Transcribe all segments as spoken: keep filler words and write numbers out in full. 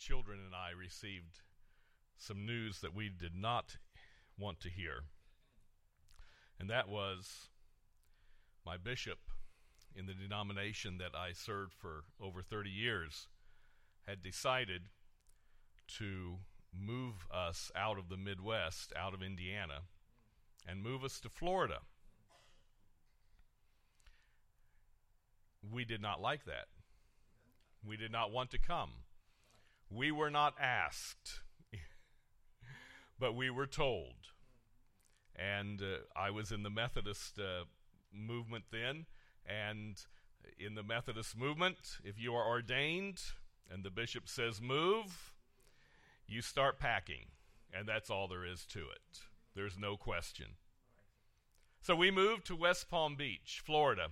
children and I received some news that we did not want to hear. And that was my bishop in the denomination that I served for over thirty years had decided to move us out of the Midwest, out of Indiana, and move us to Florida. We did not like that. We did not want to come. We were not asked, but we were told. And uh, I was in the Methodist uh, movement then, and in the Methodist movement, if you are ordained and the bishop says move, you start packing, and that's all there is to it. There's no question. So we moved to West Palm Beach, Florida,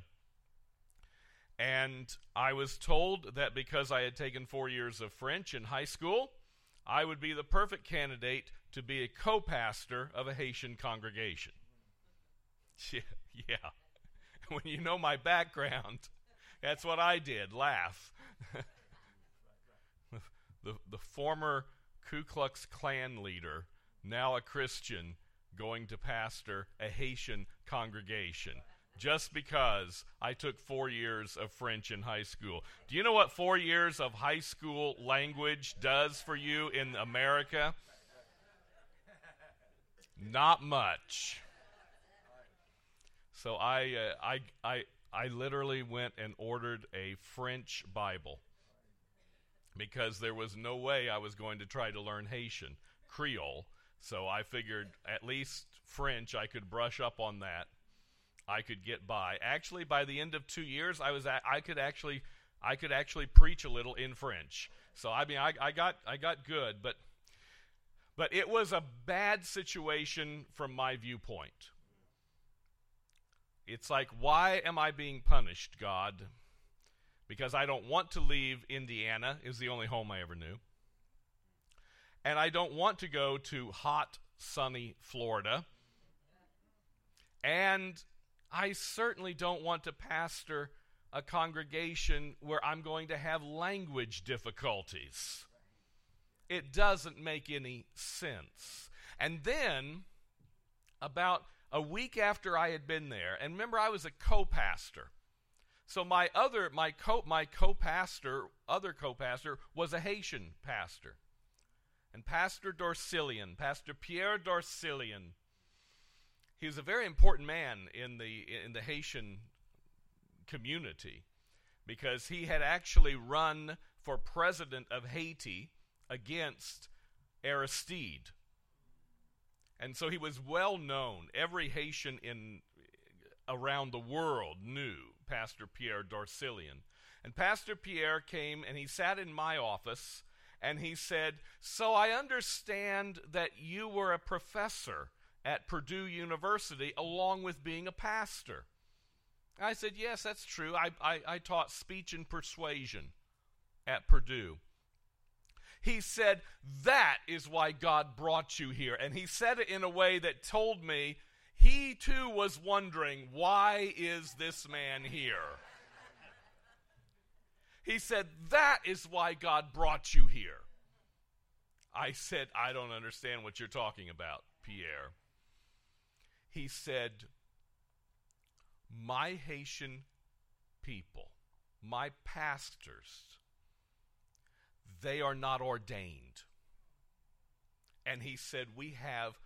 and I was told that because I had taken four years of French in high school, I would be the perfect candidate to be a co-pastor of a Haitian congregation. Yeah. yeah. When you know my background, that's what I did, laugh. the, the former Ku Klux Klan leader, now a Christian, going to pastor a Haitian congregation just because I took four years of French in high school. Do you know what four years of high school language does for you in America? Not much. So I, uh, I, I, I literally went and ordered a French Bible because there was no way I was going to try to learn Haitian, Creole. So I figured at least French, I could brush up on that. I could get by. Actually, by the end of two years, I was at, I could actually I could actually preach a little in French. So I mean, I, I got I got good, but but it was a bad situation from my viewpoint. It's like, why am I being punished, God? Because I don't want to leave Indiana. It was the only home I ever knew. And I don't want to go to hot, sunny Florida. And I certainly don't want to pastor a congregation where I'm going to have language difficulties. It doesn't make any sense. And then, about a week after I had been there, and remember I was a co-pastor. So my other, my co, my co-pastor, other co-pastor was a Haitian pastor. And Pastor Dorsilion, Pastor Pierre Dorsilion, he was a very important man in the in the Haitian community because he had actually run for president of Haiti against Aristide. And so he was well known. Every Haitian in around the world knew Pastor Pierre Dorsilion. And Pastor Pierre came and he sat in my office and he said, "So I understand that you were a professor at Purdue University along with being a pastor." And I said, "Yes, that's true. I, I, I taught speech and persuasion at Purdue." He said, "That is why God brought you here." And he said it in a way that told me he too was wondering, why is this man here? He said, "That is why God brought you here." I said, "I don't understand what you're talking about, Pierre." He said, "My Haitian people, my pastors, they are not ordained." And he said, "We have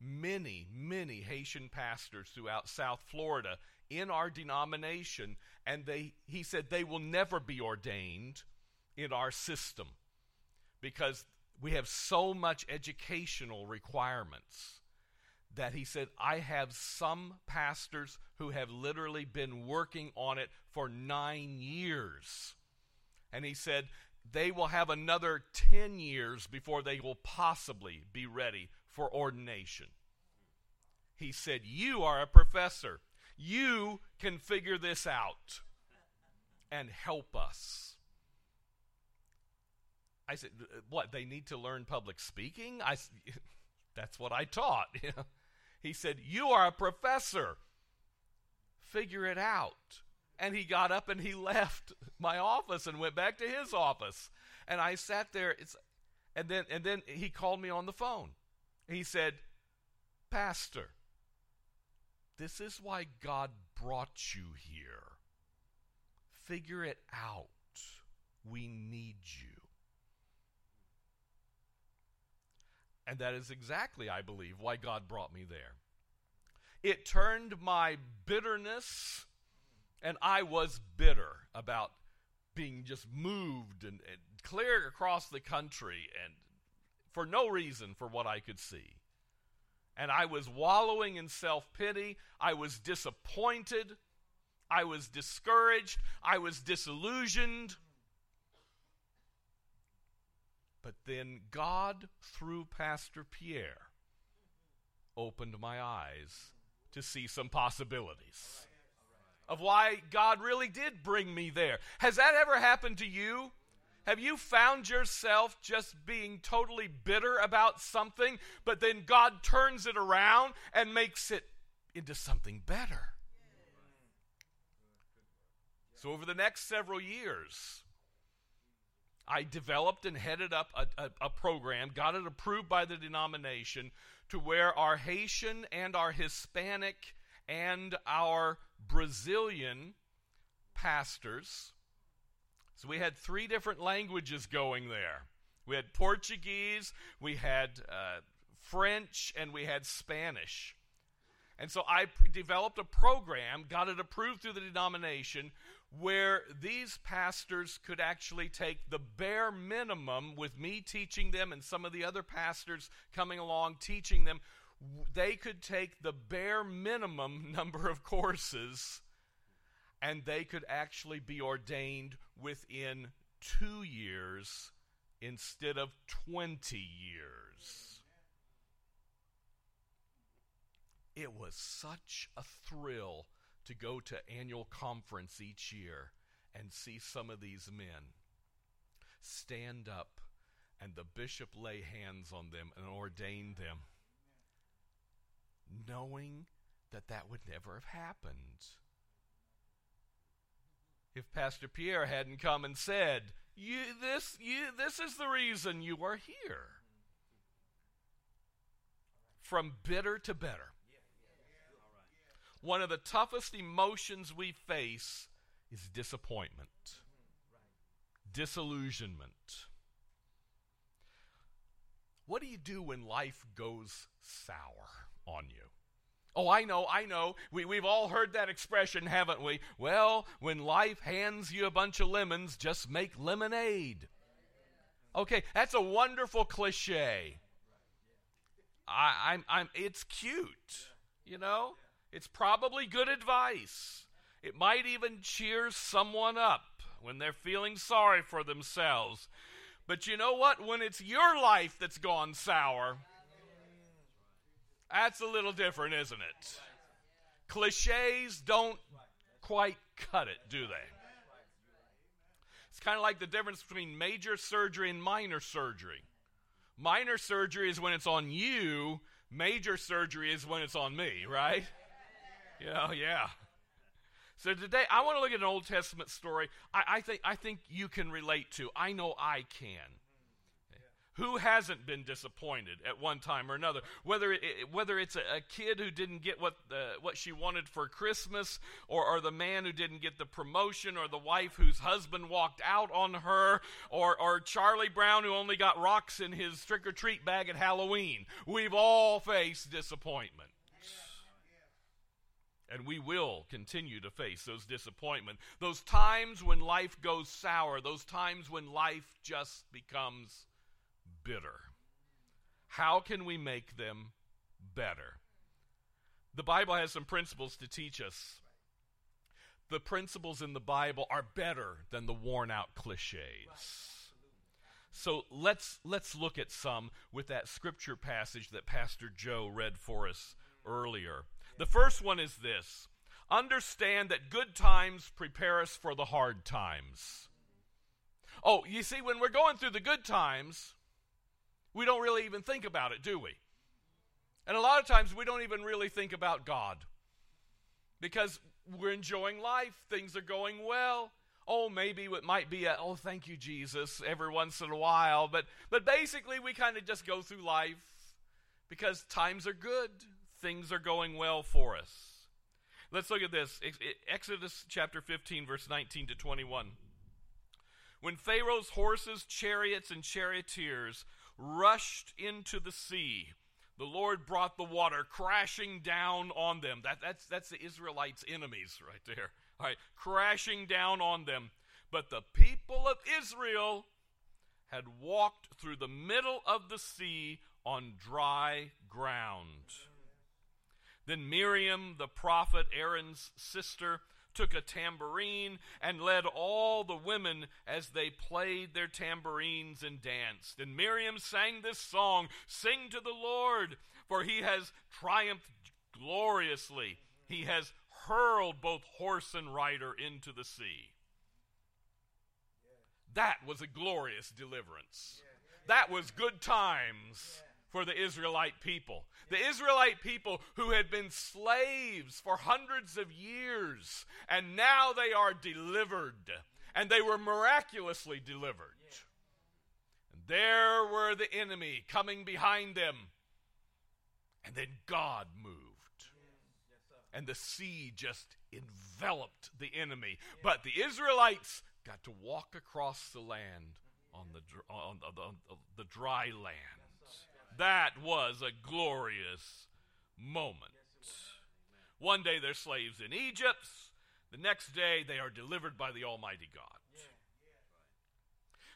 many, many Haitian pastors throughout South Florida in our denomination, and they," he said, "they will never be ordained in our system because we have so much educational requirements that," he said, "I have some pastors who have literally been working on it for nine years. And," he said, "they will have another ten years before they will possibly be ready for ordination." He said, "You are a professor. You can figure this out and help us." I said, "What, they need to learn public speaking?" I, that's what I taught. He said, "You are a professor. Figure it out." And he got up and he left my office and went back to his office. And I sat there. It's, And then, and then he called me on the phone. He said, "Pastor, this is why God brought you here. Figure it out. We need you." And that is exactly, I believe, why God brought me there. It turned my bitterness, and I was bitter about being just moved and, and clear across the country and for no reason for what I could see. And I was wallowing in self-pity. I was disappointed. I was discouraged. I was disillusioned. But then God, through Pastor Pierre, opened my eyes to see some possibilities of why God really did bring me there. Has that ever happened to you? Have you found yourself just being totally bitter about something, but then God turns it around and makes it into something better? So over the next several years, I developed and headed up a, a, a program, got it approved by the denomination, to where our Haitian and our Hispanic and our Brazilian pastors, so we had three different languages going there. We had Portuguese, we had uh, French, and we had Spanish. And so I p- developed a program, got it approved through the denomination, where these pastors could actually take the bare minimum with me teaching them and some of the other pastors coming along teaching them. They could take the bare minimum number of courses, and they could actually be ordained within two years instead of twenty years. It was such a thrill to go to annual conference each year and see some of these men stand up, and the bishop lay hands on them and ordained them, knowing that that would never have happened if Pastor Pierre hadn't come and said, "You, this, you, this is the reason you are here." From bitter to better. One of the toughest emotions we face is disappointment, disillusionment. What do you do when life goes sour on you? Oh, I know, I know. We, we've all heard that expression, haven't we? Well, when life hands you a bunch of lemons, just make lemonade. Okay, that's a wonderful cliche. I, I'm, I'm, it's cute, you know? It's probably good advice. It might even cheer someone up when they're feeling sorry for themselves. But you know what? When it's your life that's gone sour, that's a little different, isn't it? Cliches don't quite cut it, do they? It's kind of like the difference between major surgery and minor surgery. Minor surgery is when it's on you. Major surgery is when it's on me, right? Yeah, yeah. So today, I want to look at an Old Testament story I, I think I think you can relate to. I know I can. Yeah. Who hasn't been disappointed at one time or another? Whether it, whether it's a, a kid who didn't get what uh, what she wanted for Christmas, or, or the man who didn't get the promotion, or the wife whose husband walked out on her, or, or Charlie Brown who only got rocks in his trick-or-treat bag at Halloween. We've all faced disappointment. And we will continue to face those disappointments, those times when life goes sour, those times when life just becomes bitter. How can we make them better? The Bible has some principles to teach us. The principles in the Bible are better than the worn-out cliches. So let's let's look at some with that scripture passage that Pastor Joe read for us earlier. The first one is this: understand that good times prepare us for the hard times. Oh, you see, when we're going through the good times, we don't really even think about it, do we? And a lot of times we don't even really think about God because we're enjoying life, things are going well. oh, maybe it might be a, oh, thank you, Jesus, every once in a while. But, but basically, we kind of just go through life because times are good. Things are going well for us. Let's look at this. Exodus chapter fifteen, verse nineteen to twenty-one. When Pharaoh's horses, chariots, and charioteers rushed into the sea, the Lord brought the water crashing down on them. That, that's, that's the Israelites' enemies right there. All right, crashing down on them. But the people of Israel had walked through the middle of the sea on dry ground. Then Miriam, the prophet Aaron's sister, took a tambourine and led all the women as they played their tambourines and danced. And Miriam sang this song, "Sing to the Lord, for he has triumphed gloriously. He has hurled both horse and rider into the sea." That was a glorious deliverance. That was good times for the Israelite people. The Israelite people who had been slaves for hundreds of years, and now they are delivered, and they were miraculously delivered. And there were the enemy coming behind them, and then God moved, and the sea just enveloped the enemy. But the Israelites got to walk across the land on the, on the, on the dry land. That was a glorious moment. One day they're slaves in Egypt. The next day they are delivered by the Almighty God.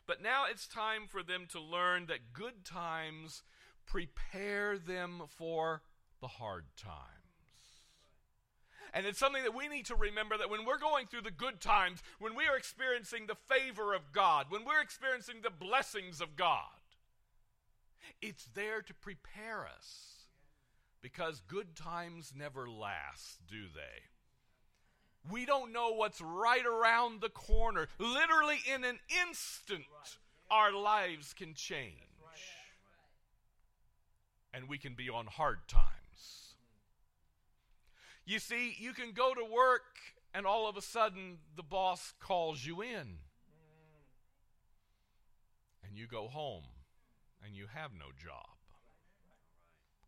But now it's time for them to learn that good times prepare them for the hard times. And it's something that we need to remember, that when we're going through the good times, when we are experiencing the favor of God, when we're experiencing the blessings of God, it's there to prepare us, because good times never last, do they? We don't know what's right around the corner. Literally in an instant, our lives can change, and we can be on hard times. You see, you can go to work, and all of a sudden, the boss calls you in, and you go home, and you have no job.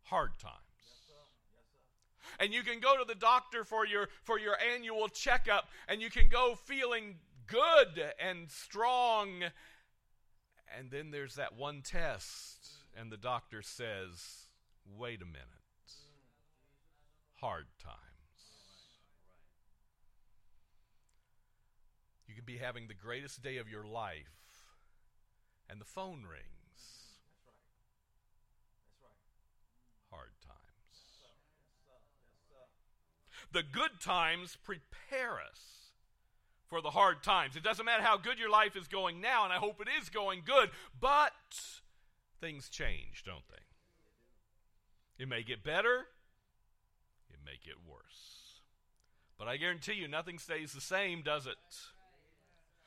Hard times. And you can go to the doctor for your for your annual checkup, and you can go feeling good and strong, and then there's that one test, and the doctor says, "Wait a minute. Hard times." You can be having the greatest day of your life, and the phone rings. Hard times. The good times prepare us for the hard times. It doesn't matter how good your life is going now, and I hope it is going good, but things change, don't they? It may get better, it may get worse. But I guarantee you, nothing stays the same, does it?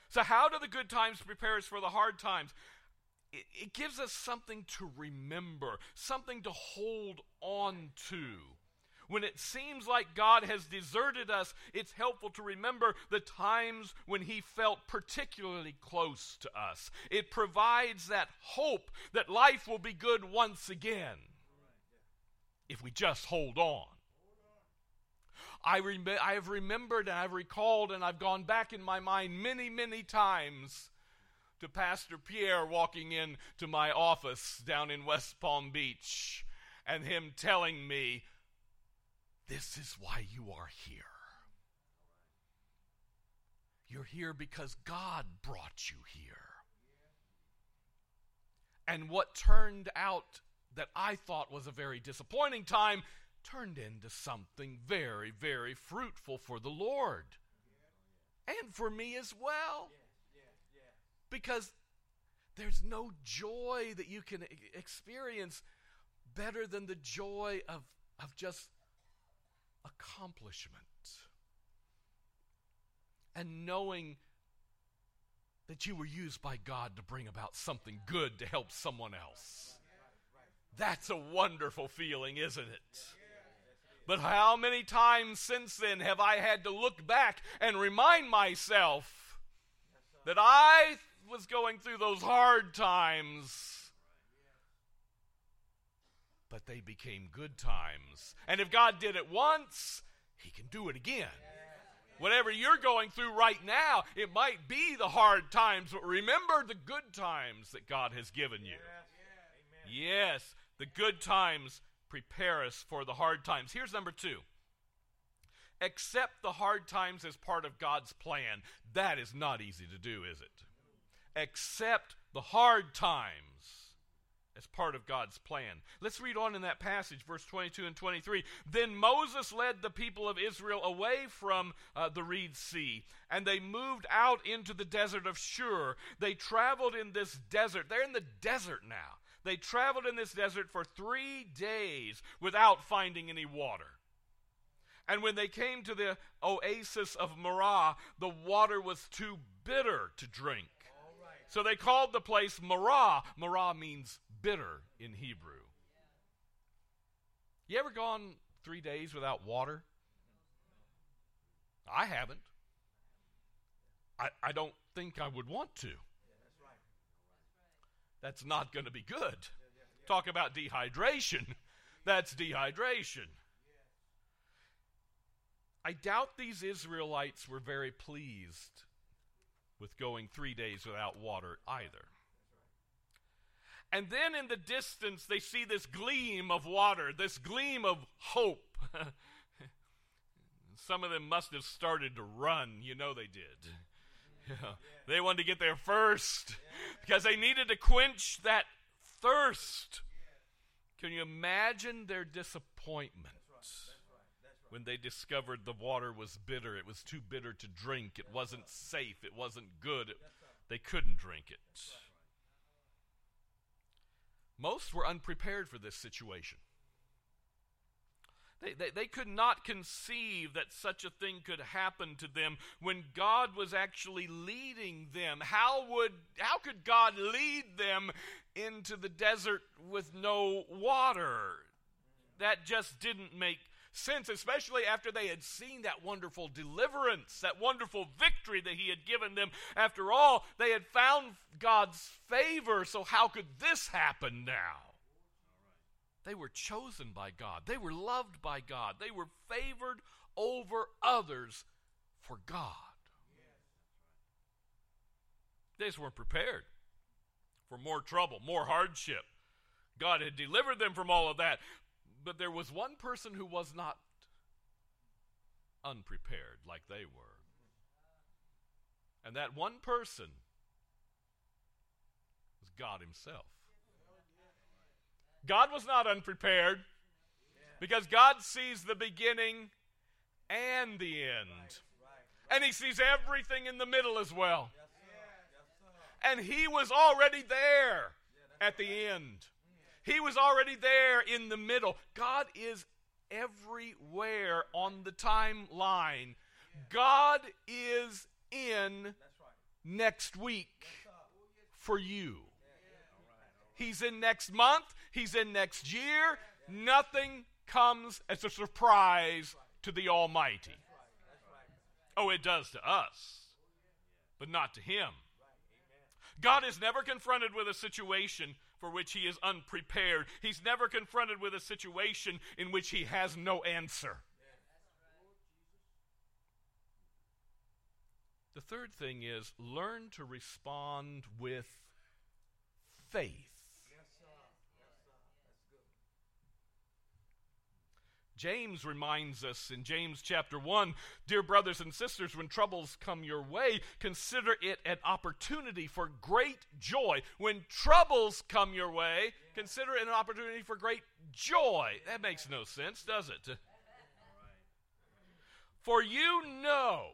So how do the good times prepare us for the hard times? It gives us something to remember, something to hold on to. When it seems like God has deserted us, it's helpful to remember the times when he felt particularly close to us. It provides that hope that life will be good once again if we just hold on. I rem- I have remembered and I've recalled and I've gone back in my mind many, many times to Pastor Pierre walking in to my office down in West Palm Beach and him telling me, "This is why you are here. You're here because God brought you here." And what turned out that I thought was a very disappointing time turned into something very, very fruitful for the Lord and for me as well. Because there's no joy that you can experience better than the joy of, of just accomplishment. And knowing that you were used by God to bring about something good to help someone else. That's a wonderful feeling, isn't it? But how many times since then have I had to look back and remind myself that I was going through those hard times, but they became good times. And if God did it once, he can do it again. Whatever you're going through right now, it might be the hard times, but remember the good times that God has given you. Yes, the good times prepare us for the hard times. Here's number two. Accept the hard times as part of God's plan. That is not easy to do, is it? Accept the hard times as part of God's plan. Let's read on in that passage, verse twenty-two and twenty-three. Then Moses led the people of Israel away from uh, the Reed Sea, and they moved out into the desert of Shur. They traveled in this desert. They're in the desert now. They traveled in this desert for three days without finding any water. And when they came to the oasis of Marah, the water was too bitter to drink. Right. So they called the place Marah. Marah means bitter in Hebrew. Yeah. You ever gone three days without water? I haven't. I, I don't think I would want to. Yeah, that's right. That's not going to be good. Yeah, yeah, yeah. Talk about dehydration. That's dehydration. I doubt these Israelites were very pleased with going three days without water either. And then in the distance, they see this gleam of water, this gleam of hope. Some of them must have started to run. You know they did. Yeah. They wanted to get there first because they needed to quench that thirst. Can you imagine their disappointment? When they discovered the water was bitter, it was too bitter to drink, it wasn't safe, it wasn't good, it, they couldn't drink it. Most were unprepared for this situation. They, they, they could not conceive that such a thing could happen to them when God was actually leading them. How would, how could God lead them into the desert with no water? That just didn't make sense. Since, especially after they had seen that wonderful deliverance, that wonderful victory that he had given them. After all, they had found God's favor, so how could this happen now? They were chosen by God. They were loved by God. They were favored over others for God. They just weren't prepared for more trouble, more hardship. God had delivered them from all of that. But there was one person who was not unprepared like they were. And that one person was God himself. God was not unprepared because God sees the beginning and the end. And he sees everything in the middle as well. And he was already there at the end. He was already there in the middle. God is everywhere on the timeline. God is in next week for you. He's in next month. He's in next year. Nothing comes as a surprise to the Almighty. Oh, it does to us, but not to him. God is never confronted with a situation for which he is unprepared. He's never confronted with a situation in which he has no answer. The third thing is learn to respond with faith. James reminds us in James chapter one, dear brothers and sisters, when troubles come your way, consider it an opportunity for great joy. When troubles come your way, consider it an opportunity for great joy. That makes no sense, does it? For you know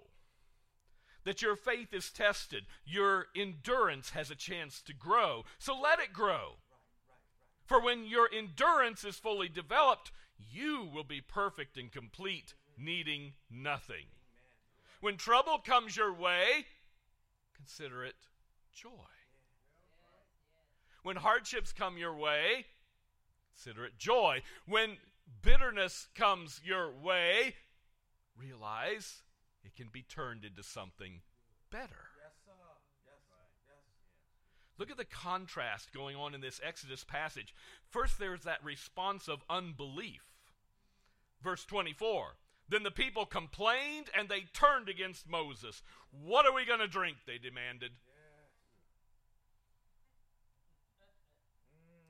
that your faith is tested, your endurance has a chance to grow, so let it grow. For when your endurance is fully developed, you will be perfect and complete, needing nothing. When trouble comes your way, consider it joy. When hardships come your way, consider it joy. When bitterness comes your way, realize it can be turned into something better. Yes, sir. Yes, Look at the contrast going on in this Exodus passage. First, there's that response of unbelief. Verse twenty-four, then the people complained and they turned against Moses. What are we going to drink, they demanded.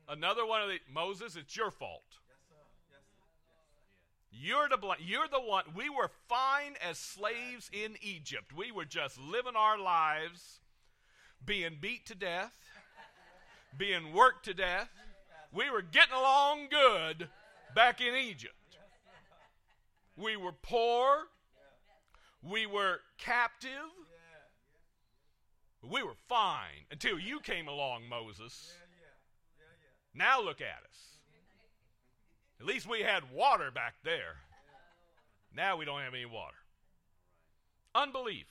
Yeah. Another one of the, Moses, it's your fault. Yes, sir. Yes, sir. You're to blame. You're the one. We were fine as slaves in Egypt. We were just living our lives, being beat to death, being worked to death. We were getting along good back in Egypt. We were poor. We were captive. We were fine until you came along, Moses. Now look at us. At least we had water back there. Now we don't have any water. Unbelief.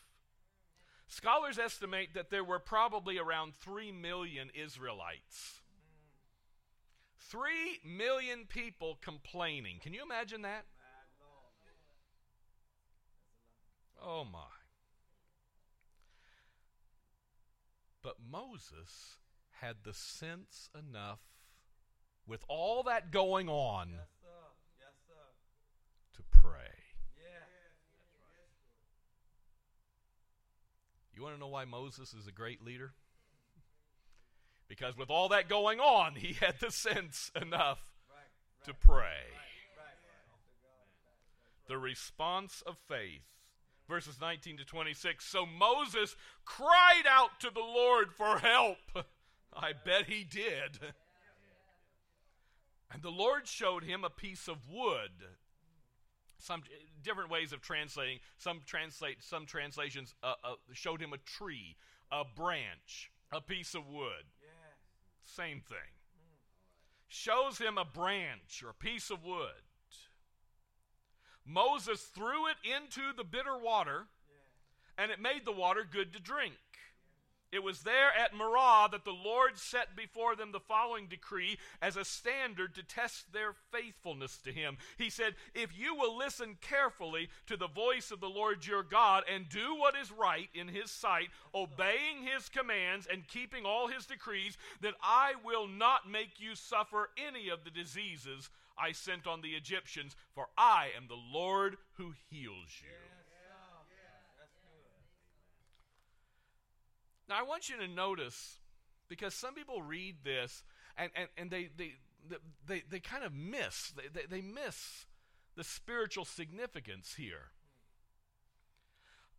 Scholars estimate that there were probably around three million Israelites. three million people complaining. Can you imagine that? Oh my. But Moses had the sense enough, with all that going on, yes, sir. Yes, sir. to pray. You want to know why Moses is a great leader? Because with all that going on, he had the sense enough right, right, to pray. Right, right. The response of faith. Verses nineteen to twenty-six. So Moses cried out to the Lord for help. I bet he did. And the Lord showed him a piece of wood. Some different ways of translating. Some translate. Some translations uh, uh, showed him a tree, a branch, a piece of wood. Yeah. Same thing. Shows him a branch or a piece of wood. Moses threw it into the bitter water, yeah. and it made the water good to drink. It was there at Marah that the Lord set before them the following decree as a standard to test their faithfulness to him. He said, if you will listen carefully to the voice of the Lord your God and do what is right in his sight, obeying his commands and keeping all his decrees, then I will not make you suffer any of the diseases I sent on the Egyptians, for I am the Lord who heals you. Yeah. Now, I want you to notice, because some people read this and, and, and they, they, they, they kind of miss, they, they, they miss the spiritual significance here.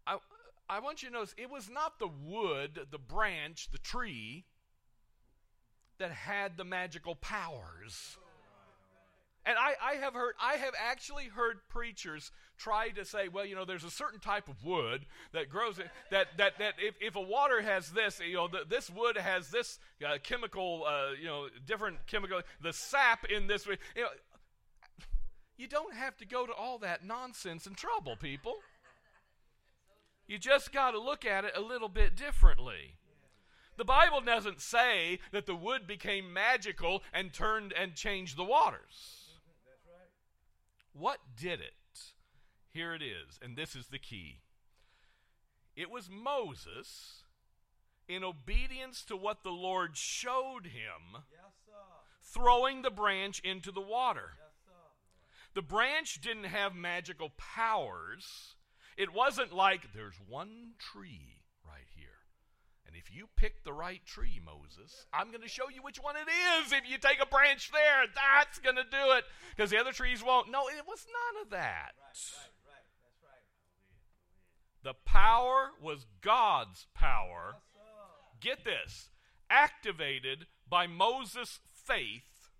I, I want you to notice it was not the wood, the branch, the tree that had the magical powers. And I, I have heard, I have actually heard preachers try to say, well, you know, there's a certain type of wood that grows, that that that if, if a water has this, you know, the, this wood has this uh, chemical, uh, you know, different chemical, the sap in this, you know, you don't have to go to all that nonsense and trouble, people. You just got to look at it a little bit differently. The Bible doesn't say that the wood became magical and turned and changed the waters. That's right. What did it? Here it is, and this is the key. It was Moses, in obedience to what the Lord showed him, yes, sir. throwing the branch into the water. Yes, sir. The branch didn't have magical powers. It wasn't like there's one tree right here. And if you pick the right tree, Moses, I'm going to show you which one it is. If you take a branch there, that's going to do it. Because the other trees won't. No, it was none of that. Right, right, right. That's right. The power was God's power. Get this. Activated by Moses' faith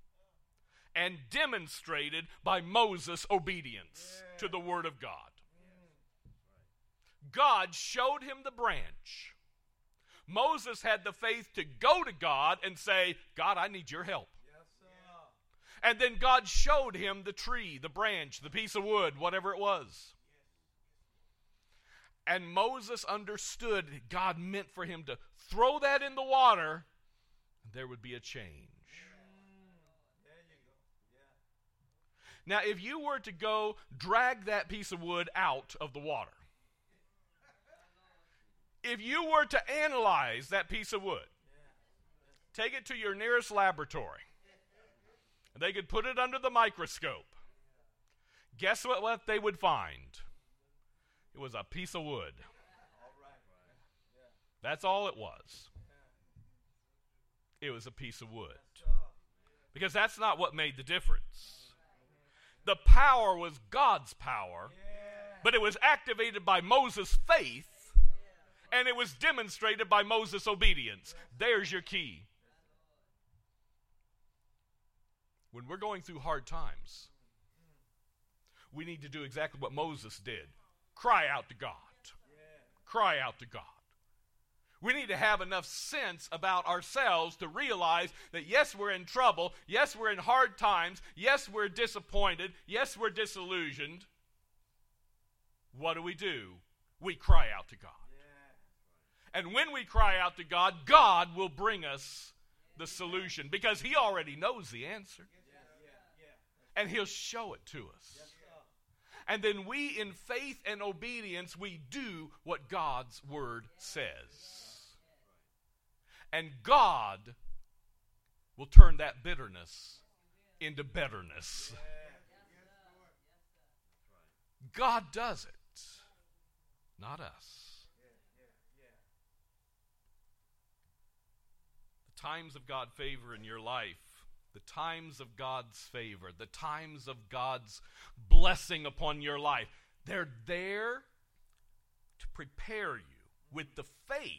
and demonstrated by Moses' obedience yeah. to the word of God. Yeah. God showed him the branch. Moses had the faith to go to God and say, God, I need your help. Yes, sir. And then God showed him the tree, the branch, the piece of wood, whatever it was. And Moses understood God meant for him to throw that in the water, and there would be a change. Now, if you were to go drag that piece of wood out of the water, if you were to analyze that piece of wood, take it to your nearest laboratory. And they could put it under the microscope. Guess what, what they would find? It was a piece of wood. That's all it was. It was a piece of wood. Because that's not what made the difference. The power was God's power, but it was activated by Moses' faith, and it was demonstrated by Moses' obedience. There's your key. When we're going through hard times, we need to do exactly what Moses did. Cry out to God. Cry out to God. We need to have enough sense about ourselves to realize that yes, we're in trouble. Yes, we're in hard times. Yes, we're disappointed. Yes, we're disillusioned. What do we do? We cry out to God. And when we cry out to God, God will bring us the solution because he already knows the answer. And he'll show it to us. And then we, in faith and obedience, we do what God's word says. And God will turn that bitterness into betterness. God does it, not us. The times of God's favor in your life, the times of God's favor, the times of God's blessing upon your life, they're there to prepare you with the faith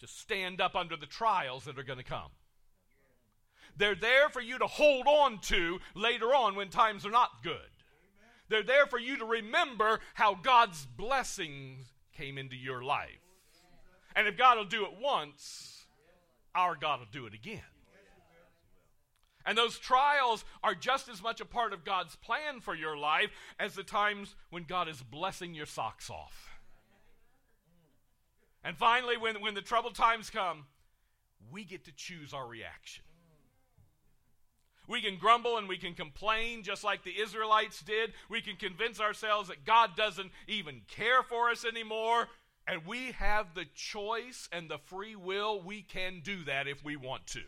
to stand up under the trials that are going to come. They're there for you to hold on to later on when times are not good. They're there for you to remember how God's blessings came into your life. And if God will do it once, our God will do it again. And those trials are just as much a part of God's plan for your life as the times when God is blessing your socks off. And finally, when, when the troubled times come, we get to choose our reaction. We can grumble and we can complain just like the Israelites did. We can convince ourselves that God doesn't even care for us anymore. And we have the choice and the free will. We can do that if we want to.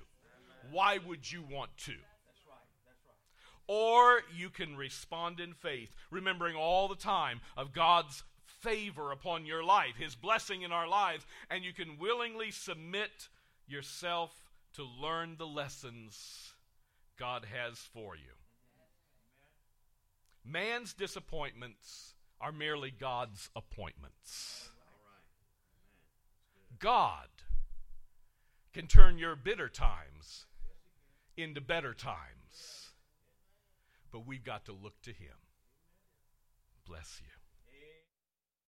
Why would you want to? That's right. That's right. Or you can respond in faith, remembering all the time of God's favor upon your life, his blessing in our lives, and you can willingly submit yourself to learn the lessons God has for you. Man's disappointments are merely God's appointments. God can turn your bitter times into better times. But we've got to look to him. Bless you.